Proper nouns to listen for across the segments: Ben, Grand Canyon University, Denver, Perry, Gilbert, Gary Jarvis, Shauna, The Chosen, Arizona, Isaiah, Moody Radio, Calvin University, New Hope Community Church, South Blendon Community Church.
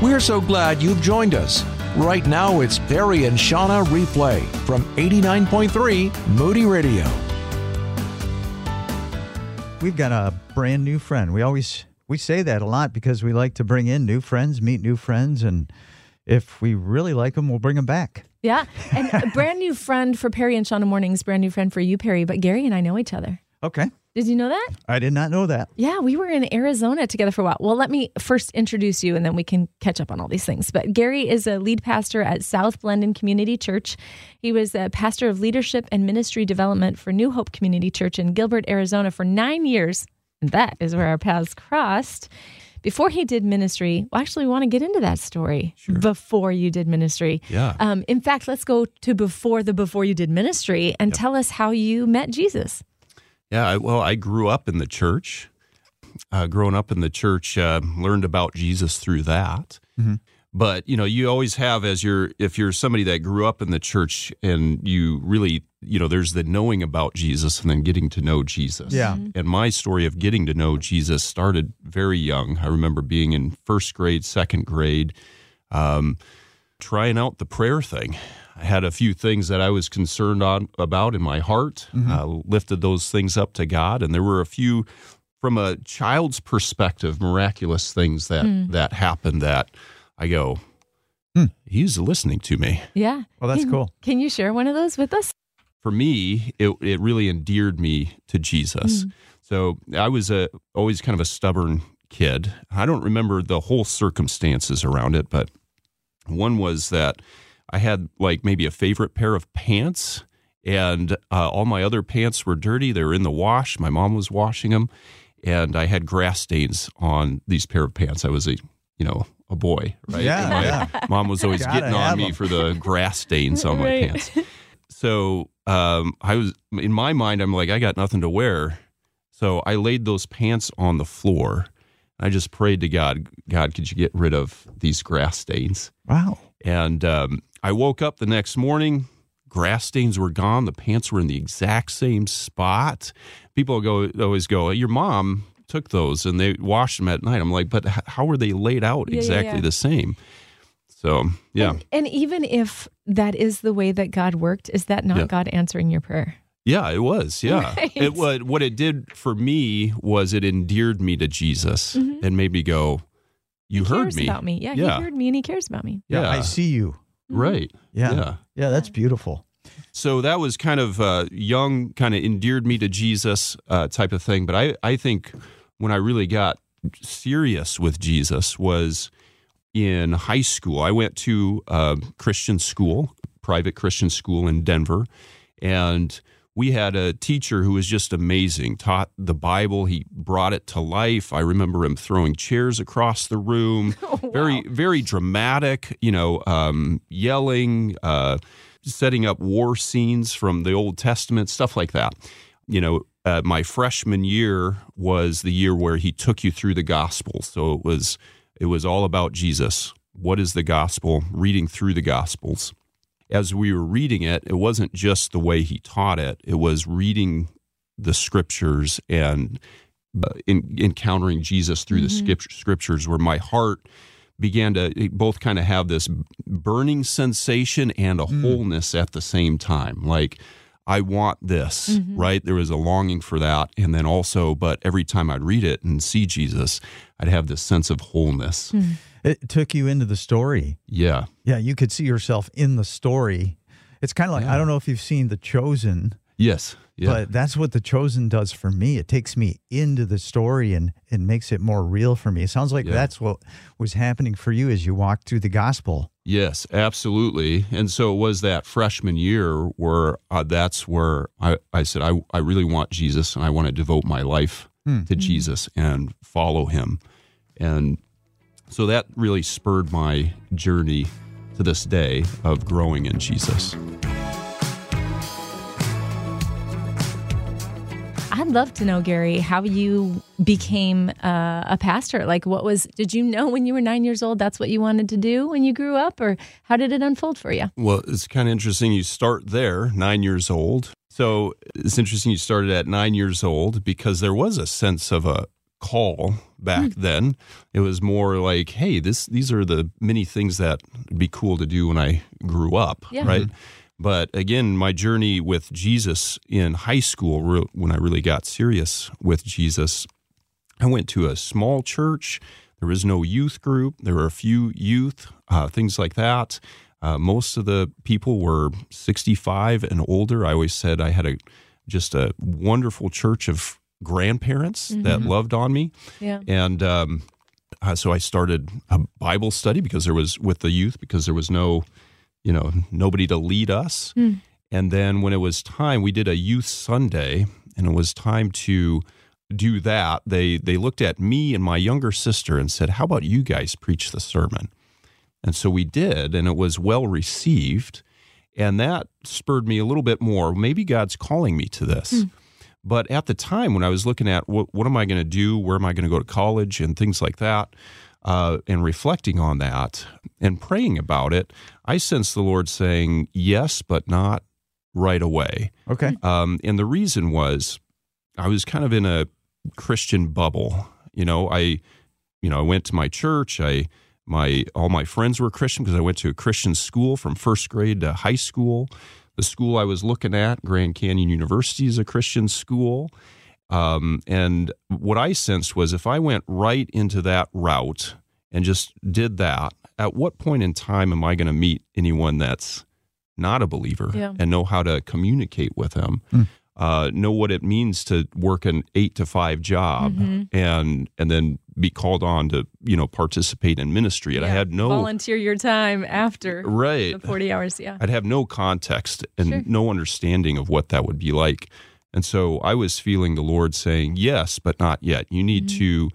We're so glad you've joined us. Right now, it's Perry and Shauna Replay from 89.3 Moody Radio. We've got a brand new friend. We say that a lot because we like to bring in new friends, meet new friends, and if we really like them, we'll bring them back. Yeah, and a brand new friend for Perry and Shauna Mornings, brand new friend for you, Perry, but Gary and I know each other. Okay. Did you know that? I did not know that. Yeah, we were in Arizona together for a while. Well, let me first introduce you, and then we can catch up on all these things. But Gary is a lead pastor at South Blendon Community Church. He was a pastor of leadership and ministry development for New Hope Community Church in Gilbert, Arizona for 9 years. And that is where our paths crossed. Before he did ministry, well, actually, we want to get into that story. Sure. Before you did ministry. Yeah. In fact, let's go to before you did ministry and tell us how you met Jesus. Yeah, well, I grew up in the church. Learned about Jesus through that. Mm-hmm. But, you know, you always have, if you're somebody that grew up in the church and you really, you know, there's the knowing about Jesus and then getting to know Jesus. Yeah. Mm-hmm. And my story of getting to know Jesus started very young. I remember being in first grade, second grade, trying out the prayer thing. I had a few things that I was concerned about in my heart, mm-hmm. Lifted those things up to God, and there were a few, from a child's perspective, miraculous things that happened that I go, he's listening to me. Yeah. Well, that's cool. Can you share one of those with us? For me, it really endeared me to Jesus. Mm. So I was always kind of a stubborn kid. I don't remember the whole circumstances around it, but one was that I had like maybe a favorite pair of pants, and all my other pants were dirty. They were in the wash. My mom was washing them, and I had grass stains on these pair of pants. I was a boy, right? Yeah, Mom was always getting on me for the grass stains on my pants. So I was, in my mind, I'm like, I got nothing to wear. So I laid those pants on the floor. I just prayed to God, God, could you get rid of these grass stains? Wow. And I woke up the next morning, grass stains were gone, the pants were in the exact same spot. People always go, your mom took those and they washed them at night. I'm like, but how were they laid out exactly the same? So, yeah. And even if that is the way that God worked, is that not God answering your prayer? Yeah, it was. Yeah. Right. What it did for me was it endeared me to Jesus, mm-hmm. and made me go, you heard me. He cares about me. Yeah, he heard me and he cares about me. Yeah, I see you. Mm-hmm. Right. Yeah. Yeah. Yeah, that's beautiful. So that was kind of young, kind of endeared me to Jesus type of thing. But I think when I really got serious with Jesus was in high school. I went to a Christian school, private Christian school in Denver, and we had a teacher who was just amazing, taught the Bible. He brought it to life. I remember him throwing chairs across the room. Oh, wow. Very, very dramatic, yelling, setting up war scenes from the Old Testament, stuff like that. My freshman year was the year where he took you through the gospel. So it was all about Jesus. What is the gospel? Reading through the gospels. As we were reading it, it wasn't just the way he taught it. It was reading the scriptures and encountering Jesus through mm-hmm. the scriptures, where my heart began to both kind of have this burning sensation and a wholeness at the same time. Like, I want this, mm-hmm. right? There was a longing for that. And then also, but every time I'd read it and see Jesus, I'd have this sense of wholeness. Mm-hmm. It took you into the story. Yeah. Yeah, you could see yourself in the story. It's kind of like, I don't know if you've seen The Chosen. Yes. Yeah. But that's what The Chosen does for me. It takes me into the story and makes it more real for me. It sounds like that's what was happening for you as you walked through the gospel. Yes, absolutely. And so it was that freshman year where that's where I said, I really want Jesus, and I want to devote my life to Jesus and follow him. And so that really spurred my journey to this day of growing in Jesus. I'd love to know, Gary, how you became a pastor. Like, did you know when you were 9 years old that's what you wanted to do when you grew up, or how did it unfold for you? Well, it's kind of interesting. You start there, 9 years old. So it's interesting you started at 9 years old, because there was a sense of a call back then. It was more like, hey, these are the many things that would be cool to do when I grew up, right? But again, my journey with Jesus in high school, when I really got serious with Jesus, I went to a small church. There was no youth group. There were a few youth, things like that. Most of the people were 65 and older. I always said I had just a wonderful church of grandparents that loved on me. Yeah. And so I started a Bible study because there was no, nobody to lead us. And then when it was time, we did a youth Sunday, and it was time to do that. They looked at me and my younger sister and said, how about you guys preach the sermon? And so we did, and it was well received. And that spurred me a little bit more. Maybe God's calling me to this. But at the time when I was looking at what am I going to do, where am I going to go to college and things like that, and reflecting on that and praying about it, I sensed the Lord saying, yes, but not right away. Okay. And the reason was I was kind of in a Christian bubble. I went to my church, all my friends were Christian because I went to a Christian school from first grade to high school. The school I was looking at, Grand Canyon University, is a Christian school. And what I sensed was if I went right into that route and just did that, at what point in time am I going to meet anyone that's not a believer and know how to communicate with them, know what it means to work an 8-to-5 job and then be called on to, participate in ministry. And I had no... Volunteer your time after the 40 hours, I'd have no context and no understanding of what that would be like. And so I was feeling the Lord saying, yes, but not yet. You need to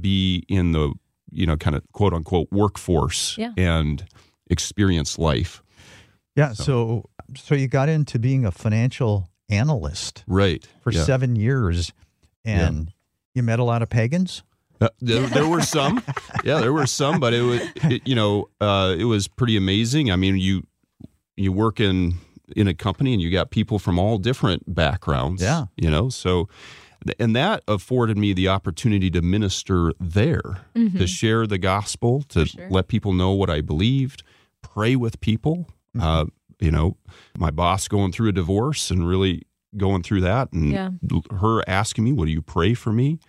be in the, kind of quote-unquote workforce and experience life. Yeah, so you got into being a financial analyst for 7 years and... Yeah. You met a lot of pagans? There were some. There were some, but it was pretty amazing. I mean, you work in a company and you got people from all different backgrounds. Yeah. So, and that afforded me the opportunity to minister there, to share the gospel, to let people know what I believed, pray with people. My boss going through a divorce and really going through that and her asking me, will you pray for me?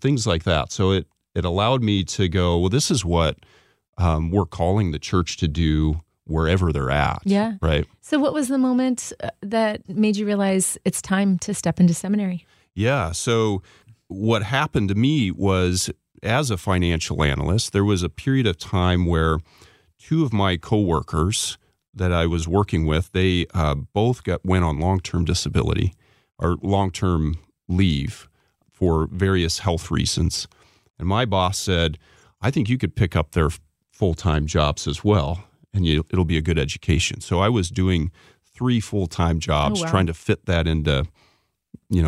Things like that. So it allowed me to go, well, this is what we're calling the church to do wherever they're at. Yeah. Right. So what was the moment that made you realize it's time to step into seminary? Yeah. So what happened to me was, as a financial analyst, there was a period of time where two of my coworkers that I was working with, they both went on long-term disability or long-term leave for various health reasons. And my boss said, I think you could pick up their full-time jobs as well, and it'll be a good education. So I was doing 3 full-time jobs, trying to fit that into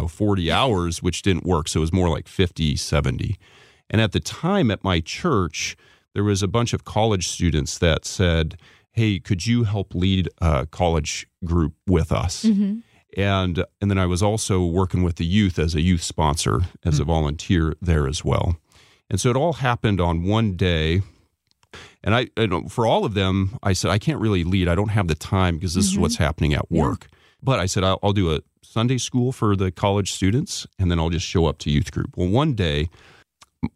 40 hours, which didn't work. So it was more like 50, 70. And at the time at my church, there was a bunch of college students that said, hey, could you help lead a college group with us? And then I was also working with the youth as a youth sponsor, as a volunteer there as well. And so it all happened on one day. And for all of them, I said, I can't really lead. I don't have the time because this is what's happening at work. Yeah. But I said, I'll do a Sunday school for the college students, and then I'll just show up to youth group. Well, one day,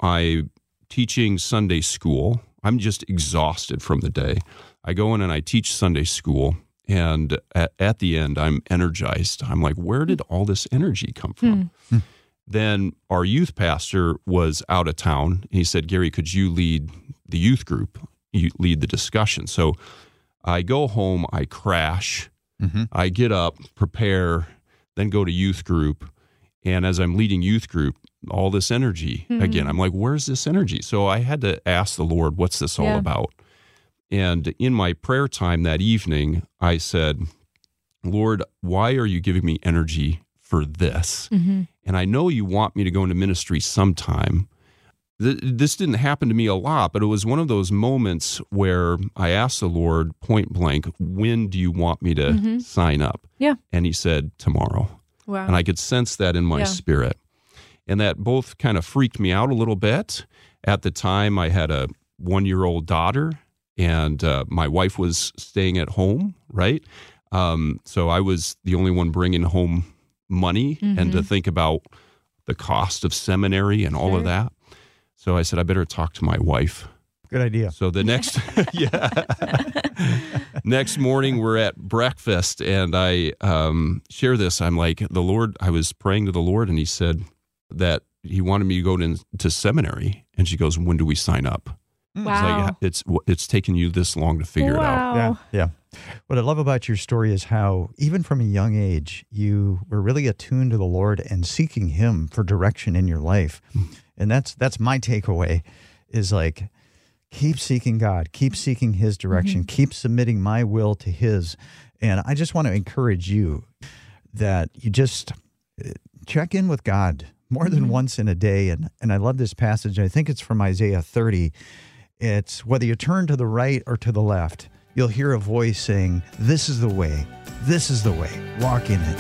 I'm teaching Sunday school. I'm just exhausted from the day. I go in and I teach Sunday school, and at the end, I'm energized. I'm like, where did all this energy come from? Then our youth pastor was out of town. He said, Gary, could you lead the youth group? You lead the discussion. So I go home, I crash, I get up, prepare, then go to youth group. And as I'm leading youth group, all this energy again, I'm like, where's this energy? So I had to ask the Lord, what's this all about? And in my prayer time that evening, I said, Lord, why are you giving me energy for this? And I know you want me to go into ministry sometime. This didn't happen to me a lot, but it was one of those moments where I asked the Lord point blank, when do you want me to sign up? Yeah. And he said, tomorrow. Wow. And I could sense that in my spirit. And that both kind of freaked me out a little bit. At the time, I had a one-year-old daughter, and my wife was staying at home, right? So I was the only one bringing home money, mm-hmm. and to think about the cost of seminary and all sure. of that. So I said, I better talk to my wife. Good idea. So the next, next morning we're at breakfast, and I share this. I'm like, the Lord, I was praying to the Lord, and he said that he wanted me to go to seminary. And she goes, when do we sign up? Wow. It's like, it's taken you this long to figure it out. Yeah. Yeah. What I love about your story is how, even from a young age, you were really attuned to the Lord and seeking him for direction in your life. And that's my takeaway, is like, keep seeking God, keep seeking his direction, mm-hmm. keep submitting my will to his. And I just want to encourage you that you just check in with God more than mm-hmm. once in a day. And I love this passage. I think it's from Isaiah 30. It's whether you turn to the right or to the left, you'll hear a voice saying, this is the way, this is the way, walk in it.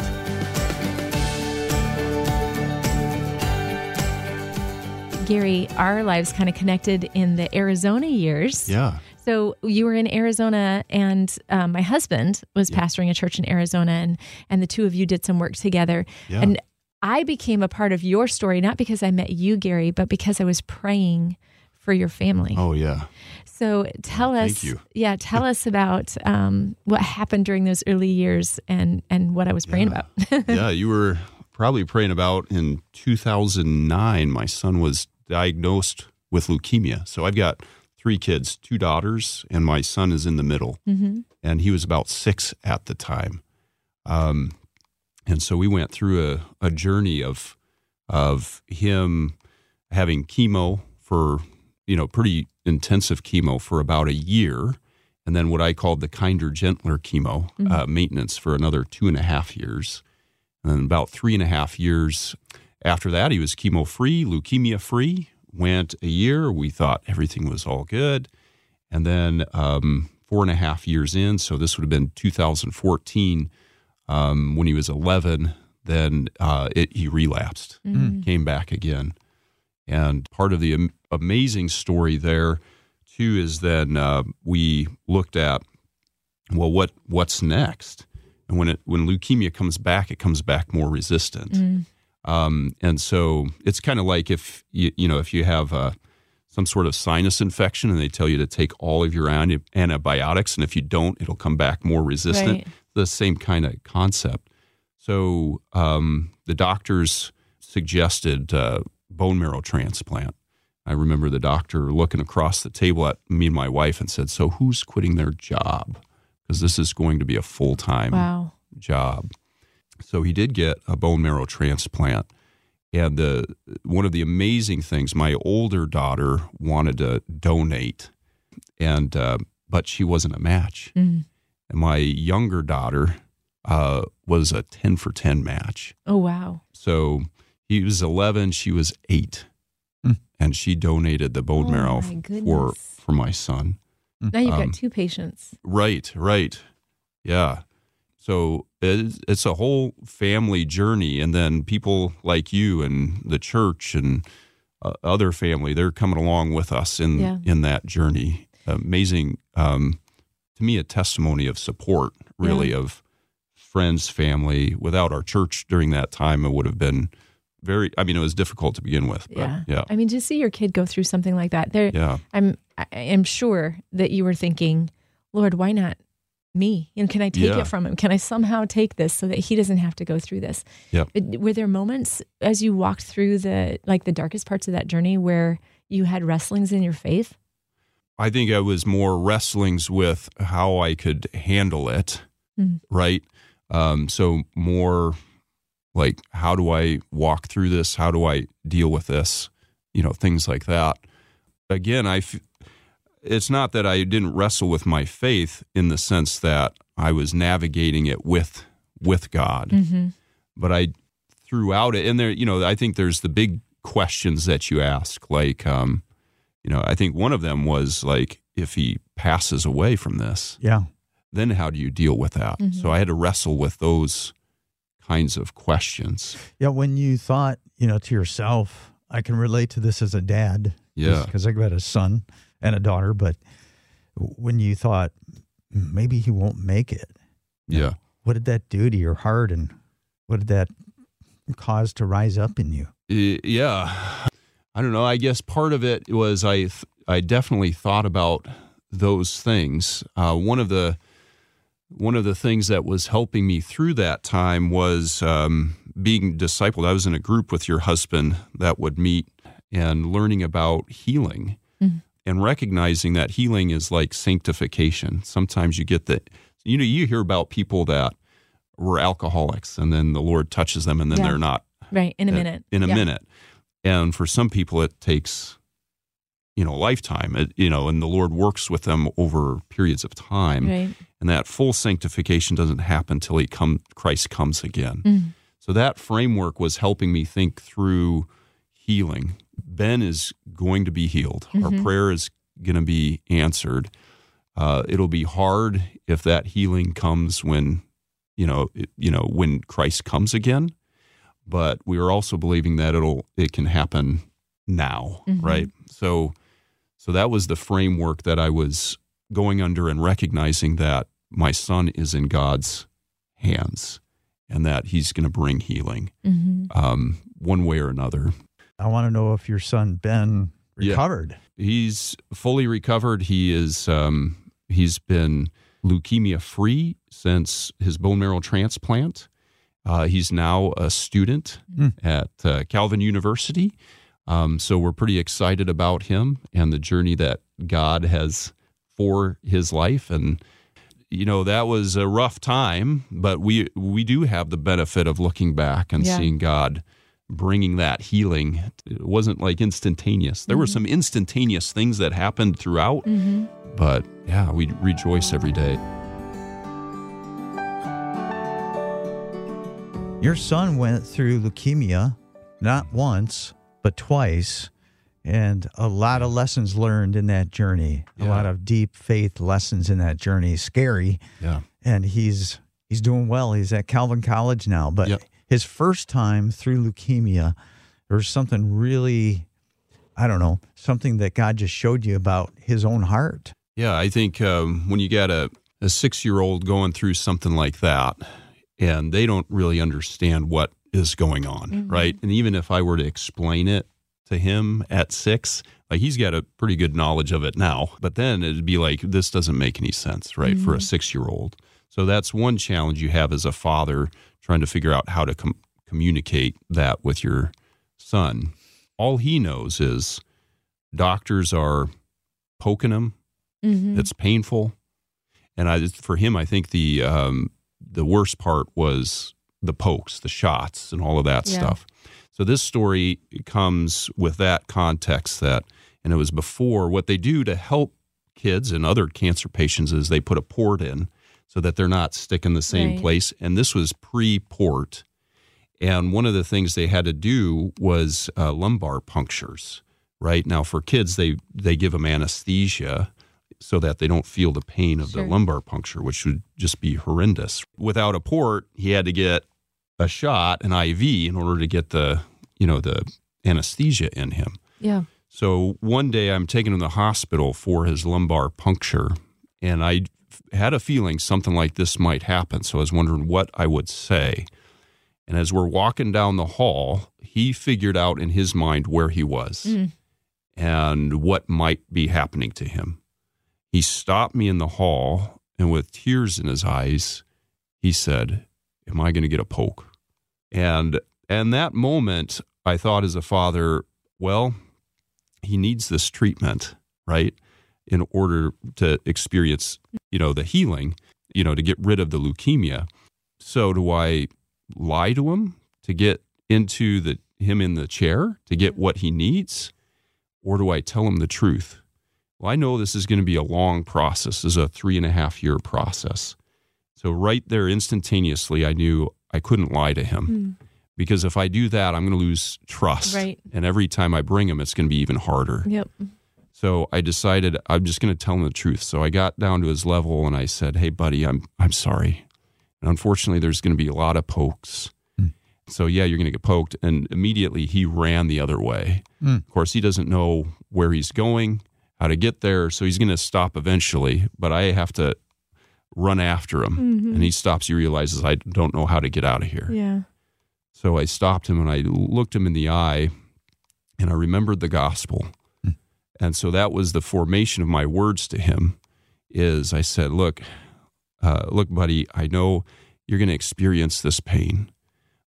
Gary, our lives kind of connected in the Arizona years. Yeah. So you were in Arizona, and my husband was yeah. pastoring a church in Arizona, and the two of you did some work together. Yeah. And I became a part of your story, not because I met you, Gary, but because I was praying for your family. Oh, yeah. So tell us about what happened during those early years and what I was praying about. Yeah, you were probably praying about in 2009, my son was diagnosed with leukemia. So I've got three kids, two daughters, and my son is in the middle. Mm-hmm. And he was about six at the time. And so we went through a journey of him having chemo for pretty intensive chemo for about a year, and then what I called the kinder, gentler chemo mm-hmm. Maintenance for another 2.5 years. And then about 3.5 years after that, he was chemo-free, leukemia-free, went a year. We thought everything was all good. And then 4.5 years in, so this would have been 2014, when he was 11, then he relapsed, mm-hmm. came back again. And part of the amazing story there, too, is then we looked at, well, what's next? And when leukemia comes back, it comes back more resistant. Mm. And so it's kind of like if if you have some sort of sinus infection and they tell you to take all of your antibiotics, and if you don't, it'll come back more resistant. Right. The same kind of concept. So the doctors suggested bone marrow transplant. I remember the doctor looking across the table at me and my wife and said, so who's quitting their job? Because this is going to be a full-time wow. job. So he did get a bone marrow transplant. And one of the amazing things, my older daughter wanted to donate, and but she wasn't a match. Mm. And my younger daughter was a 10 for 10 match. Oh, wow. So he was 11, she was 8, and she donated the bone marrow for my son. Now you've got two patients. Right. Yeah. So it's a whole family journey, and then people like you and the church and other family, they're coming along with us in that journey. Amazing, to me, a testimony of support, really, of friends, family. Without our church during that time, it would have been it was difficult to begin with. But yeah. I mean, to see your kid go through something like that, I'm sure that you were thinking, Lord, why not me? And can I take it from him? Can I somehow take this so that he doesn't have to go through this? Yeah. Were there moments as you walked through the darkest parts of that journey where you had wrestlings in your faith? I think I was more wrestlings with how I could handle it, right? So more like, how do I walk through this? How do I deal with this? Things like that. Again, it's not that I didn't wrestle with my faith in the sense that I was navigating it with God, mm-hmm. but I throughout it, and there, I think there's the big questions that you ask. Like, I think one of them was like, if he passes away from this, then how do you deal with that? Mm-hmm. So I had to wrestle with those kinds of questions. Yeah, when you thought, to yourself, I can relate to this as a dad. Yeah. Because I've got a son and a daughter, but when you thought, maybe he won't make it. Yeah. What did that do to your heart, and what did that cause to rise up in you? Yeah. I don't know. I guess part of it was I definitely thought about those things. One of the things that was helping me through that time was being discipled. I was in a group with your husband that would meet and learning about healing, mm-hmm. and recognizing that healing is like sanctification. Sometimes you get that, you hear about people that were alcoholics and then the Lord touches them and then they're not. Right, in a minute. And for some people it takes, a lifetime, and the Lord works with them over periods of time. Right. And that full sanctification doesn't happen till Christ comes again. Mm-hmm. So that framework was helping me think through healing. Ben is going to be healed. Mm-hmm. Our prayer is going to be answered. It'll be hard if that healing comes when, when Christ comes again. But we are also believing that it can happen now, mm-hmm. right? So that was the framework that I was going under, and recognizing that my son is in God's hands and that he's going to bring healing, mm-hmm. One way or another. I want to know if your son, Ben, recovered. Yeah. He's fully recovered. He is. He's been leukemia-free since his bone marrow transplant. He's now a student at Calvin University. So we're pretty excited about him and the journey that God has for his life. And, that was a rough time, but we do have the benefit of looking back and seeing God bringing that healing. It wasn't like instantaneous. There mm-hmm. were some instantaneous things that happened throughout, mm-hmm. but we rejoice every day. Your son went through leukemia, not once, but twice, and a lot of lessons learned in that journey, a lot of deep faith lessons in that journey. Scary. Yeah. And he's doing well. He's at Calvin College now, but his first time through leukemia, there was something really, something that God just showed you about his own heart. Yeah, I think when you got a 6-year-old going through something like that, and they don't really understand what is going on, mm-hmm. right? And even if I were to explain it to him at 6, like he's got a pretty good knowledge of it now, but then it'd be like, this doesn't make any sense, right, mm-hmm. for a 6-year-old. So that's one challenge you have as a father, trying to figure out how to communicate that with your son. All he knows is doctors are poking him. Mm-hmm. It's painful. And for him, I think the worst part was the pokes, the shots, and all of that stuff. So this story comes with that context and it was before, what they do to help kids and other cancer patients is they put a port in so that they're not sticking the same place. And this was pre-port. And one of the things they had to do was lumbar punctures, right? Now for kids, they give them anesthesia so that they don't feel the pain of the lumbar puncture, which would just be horrendous. Without a port, he had to get a shot, an IV, in order to get the anesthesia in him. Yeah. So one day I'm taken to the hospital for his lumbar puncture, and I had a feeling something like this might happen. So I was wondering what I would say. And as we're walking down the hall, he figured out in his mind where he was and what might be happening to him. He stopped me in the hall, and with tears in his eyes, he said, "Am I going to get a poke?" And that moment, I thought as a father, well, he needs this treatment, right, in order to experience, the healing, to get rid of the leukemia. So do I lie to him to get him in the chair to get what he needs, or do I tell him the truth? Well, I know this is going to be a long process. This is a 3.5-year process. So right there, instantaneously, I knew I couldn't lie to him because if I do that, I'm going to lose trust. Right. And every time I bring him, it's going to be even harder. Yep. So I decided I'm just going to tell him the truth. So I got down to his level and I said, "Hey, buddy, I'm sorry. And unfortunately, there's going to be a lot of pokes. So yeah, you're going to get poked. And immediately he ran the other way. Of course, he doesn't know where he's going, how to get there. So he's going to stop eventually, but I have to run after him. And he stops. He realizes, I don't know how to get out of here. Yeah. So I stopped him and I looked him in the eye and I remembered the gospel. And so that was the formation of my words to him is I said, look, buddy, I know you're going to experience this pain,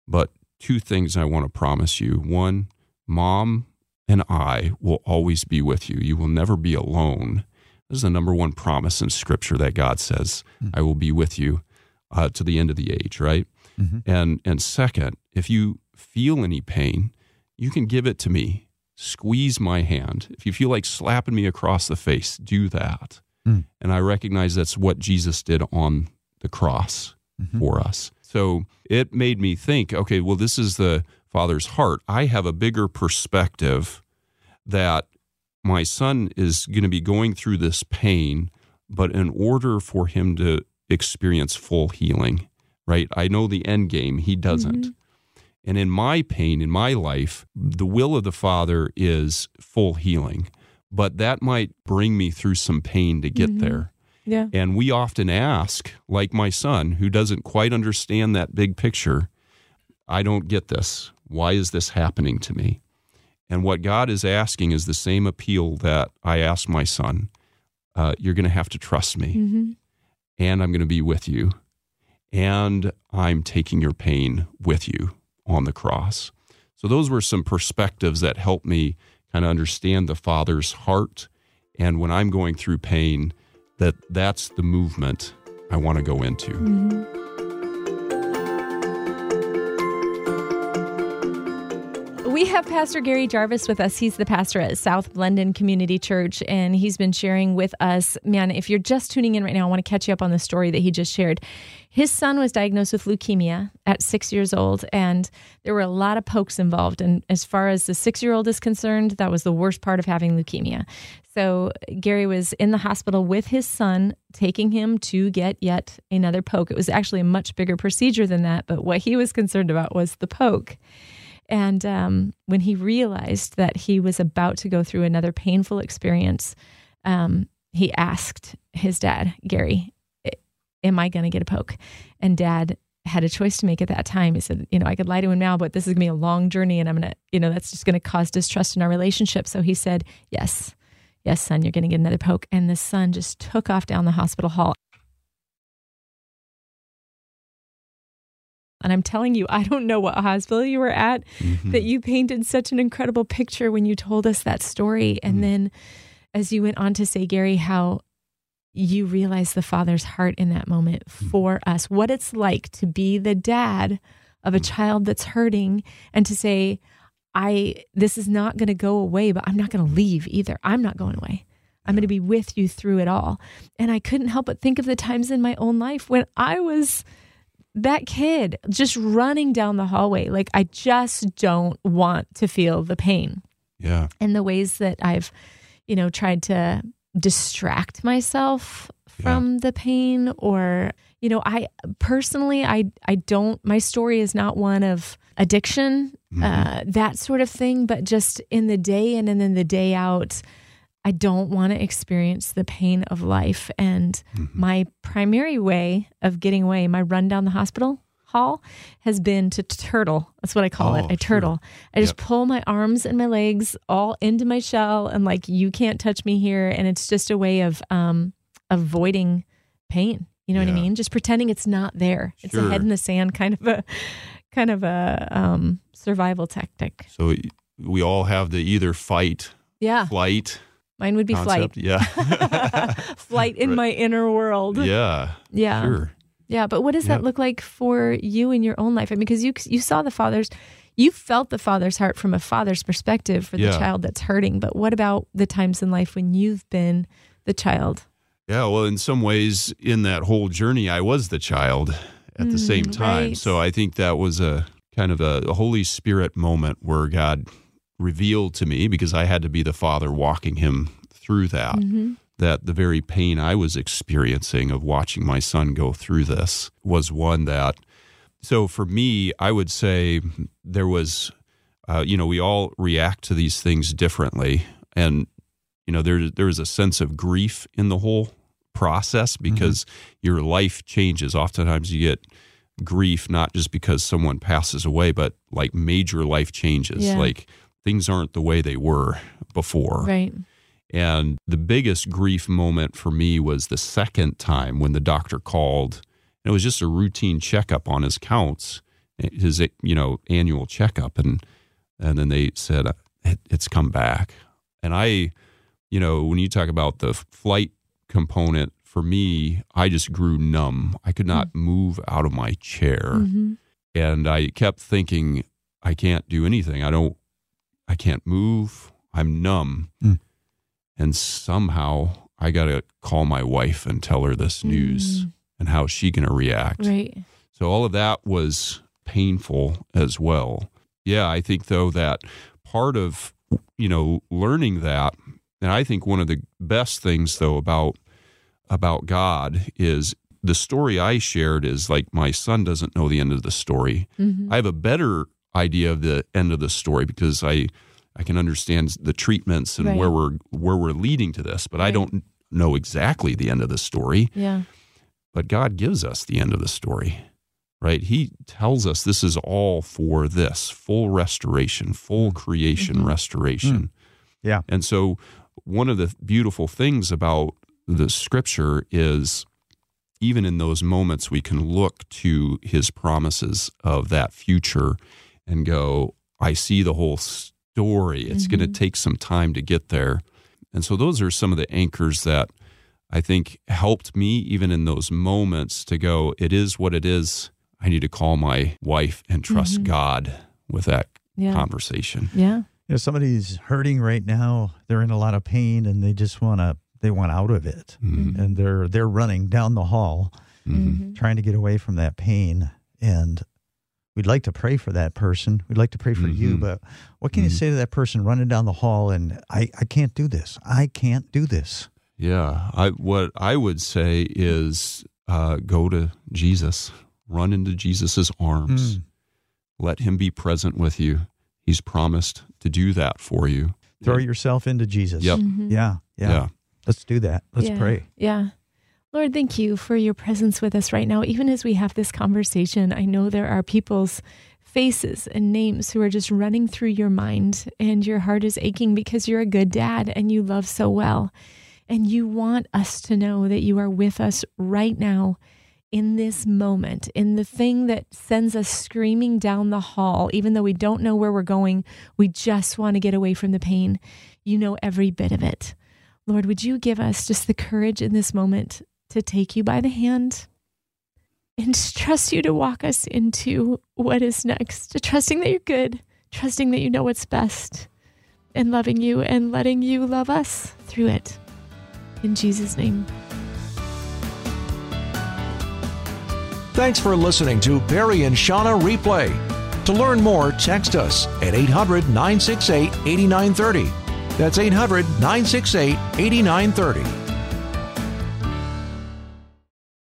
but two things I want to promise you. One, Mom and I will always be with you. You will never be alone. This is the number one promise in Scripture that God says, I will be with you to the end of the age, right? And second, if you feel any pain, you can give it to me. Squeeze my hand. If you feel like slapping me across the face, do that. And I recognize that's what Jesus did on the cross for us. So it made me think, okay, well, this is the Father's heart. I have a bigger perspective that my son is going to be going through this pain, but in order for him to experience full healing, right? I know the end game. He doesn't. And in my pain, in my life, the will of the Father is full healing, but that might bring me through some pain to get there. Yeah. And we often ask, like my son, who doesn't quite understand that big picture, I don't get this. Why is this happening to me? And what God is asking is the same appeal that I asked my son. You're going to have to trust me, and I'm going to be with you, and I'm taking your pain with you on the cross. So those were some perspectives that helped me kind of understand the Father's heart. And when I'm going through pain, that's the movement I want to go into. We have Pastor Gary Jarvis with us. He's the pastor at South Blendon Community Church, and he's been sharing with us, man, if you're just tuning in right now, I want to catch you up on the story that he just shared. His son was diagnosed with leukemia at 6 years old, and there were a lot of pokes involved. And as far as the 6-year-old is concerned, that was the worst part of having leukemia. So Gary was in the hospital with his son, taking him to get yet another poke. It was actually a much bigger procedure than that, but what he was concerned about was the poke. And when he realized that he was about to go through another painful experience, he asked his dad, Gary, am I going to get a poke? And Dad had a choice to make at that time. He said, I could lie to him now, but this is going to be a long journey and I'm going to, that's just going to cause distrust in our relationship. So he said, yes, son, you're going to get another poke. And the son just took off down the hospital hall. And I'm telling you, I don't know what hospital you were at, that you painted such an incredible picture when you told us that story. And then as you went on to say, Gary, how you realized the Father's heart in that moment for us, what it's like to be the dad of a child that's hurting and to say, this is not going to go away, but I'm not going to leave either. I'm not going away. I'm going to be with you through it all. And I couldn't help but think of the times in my own life when I was that kid just running down the hallway. Like, I just don't want to feel the pain. Yeah. And the ways that I've, tried to distract myself from the pain, or, I personally, I don't, my story is not one of addiction, that sort of thing, but just in the day in and then the day out, I don't want to experience the pain of life. And my primary way of getting away, my run down the hospital hall, has been to turtle. That's what I call it. I turtle. Sure. I just pull my arms and my legs all into my shell and like, you can't touch me here. And it's just a way of avoiding pain. You know what I mean? Just pretending it's not there. It's a head in the sand kind of a survival tactic. So we all have the either fight, flight. Mine would be flight. Yeah. Flight in my inner world. Yeah. Yeah. Sure. Yeah. But what does that look like for you in your own life? I mean, because you saw the Father's, you felt the Father's heart from a father's perspective for the child that's hurting. But what about the times in life when you've been the child? Yeah. Well, in some ways in that whole journey, I was the child at the same time. Right. So I think that was a kind of a Holy Spirit moment where God revealed to me, because I had to be the father walking him through that, that the very pain I was experiencing of watching my son go through this was one that So for me, I would say there was, we all react to these things differently. And, there is a sense of grief in the whole process because your life changes. Oftentimes you get grief, not just because someone passes away, but like major life changes, like things aren't the way they were before. Right. And the biggest grief moment for me was the second time when the doctor called. And it was just a routine checkup on his counts, his, annual checkup. And then they said, it's come back. And I, when you talk about the flight component, for me, I just grew numb. I could not move out of my chair. Mm-hmm. And I kept thinking, I can't do anything. I can't move. I'm numb. Mm. And somehow I got to call my wife and tell her this news and how she going to react. Right. So all of that was painful as well. Yeah, I think, though, that part of, learning that, and I think one of the best things, though, about God is the story I shared is like my son doesn't know the end of the story. Mm-hmm. I have a better idea of the end of the story because I can understand the treatments and where we're leading to this, but I don't know exactly the end of the story. Yeah. But God gives us the end of the story, right? He tells us this is all for this, full restoration, full creation restoration. Mm. Yeah. And so one of the beautiful things about the scripture is even in those moments, we can look to his promises of that future and go, I see the whole story. It's going to take some time to get there. And so those are some of the anchors that I think helped me even in those moments to go, it is what it is. I need to call my wife and trust God with that conversation. Yeah. Somebody's hurting right now. They're in a lot of pain and they just want out of it. Mm-hmm. And they're running down the hall trying to get away from that pain. And we'd like to pray for that person. We'd like to pray for you, but what can you say to that person running down the hall and I can't do this. I can't do this. Yeah. What I would say is go to Jesus. Run into Jesus's arms. Mm. Let him be present with you. He's promised to do that for you. Throw yourself into Jesus. Yep. Mm-hmm. Yeah. Let's do that. Let's pray. Yeah. Lord, thank you for your presence with us right now. Even as we have this conversation, I know there are people's faces and names who are just running through your mind and your heart is aching because you're a good dad and you love so well. And you want us to know that you are with us right now in this moment, in the thing that sends us screaming down the hall, even though we don't know where we're going, we just want to get away from the pain. You know every bit of it. Lord, would you give us just the courage in this moment to take you by the hand and trust you to walk us into what is next, to trusting that you're good, trusting that you know what's best, and loving you and letting you love us through it. In Jesus' name. Thanks for listening to Perry and Shauna Replay. To learn more, text us at 800-968-8930. That's 800-968-8930.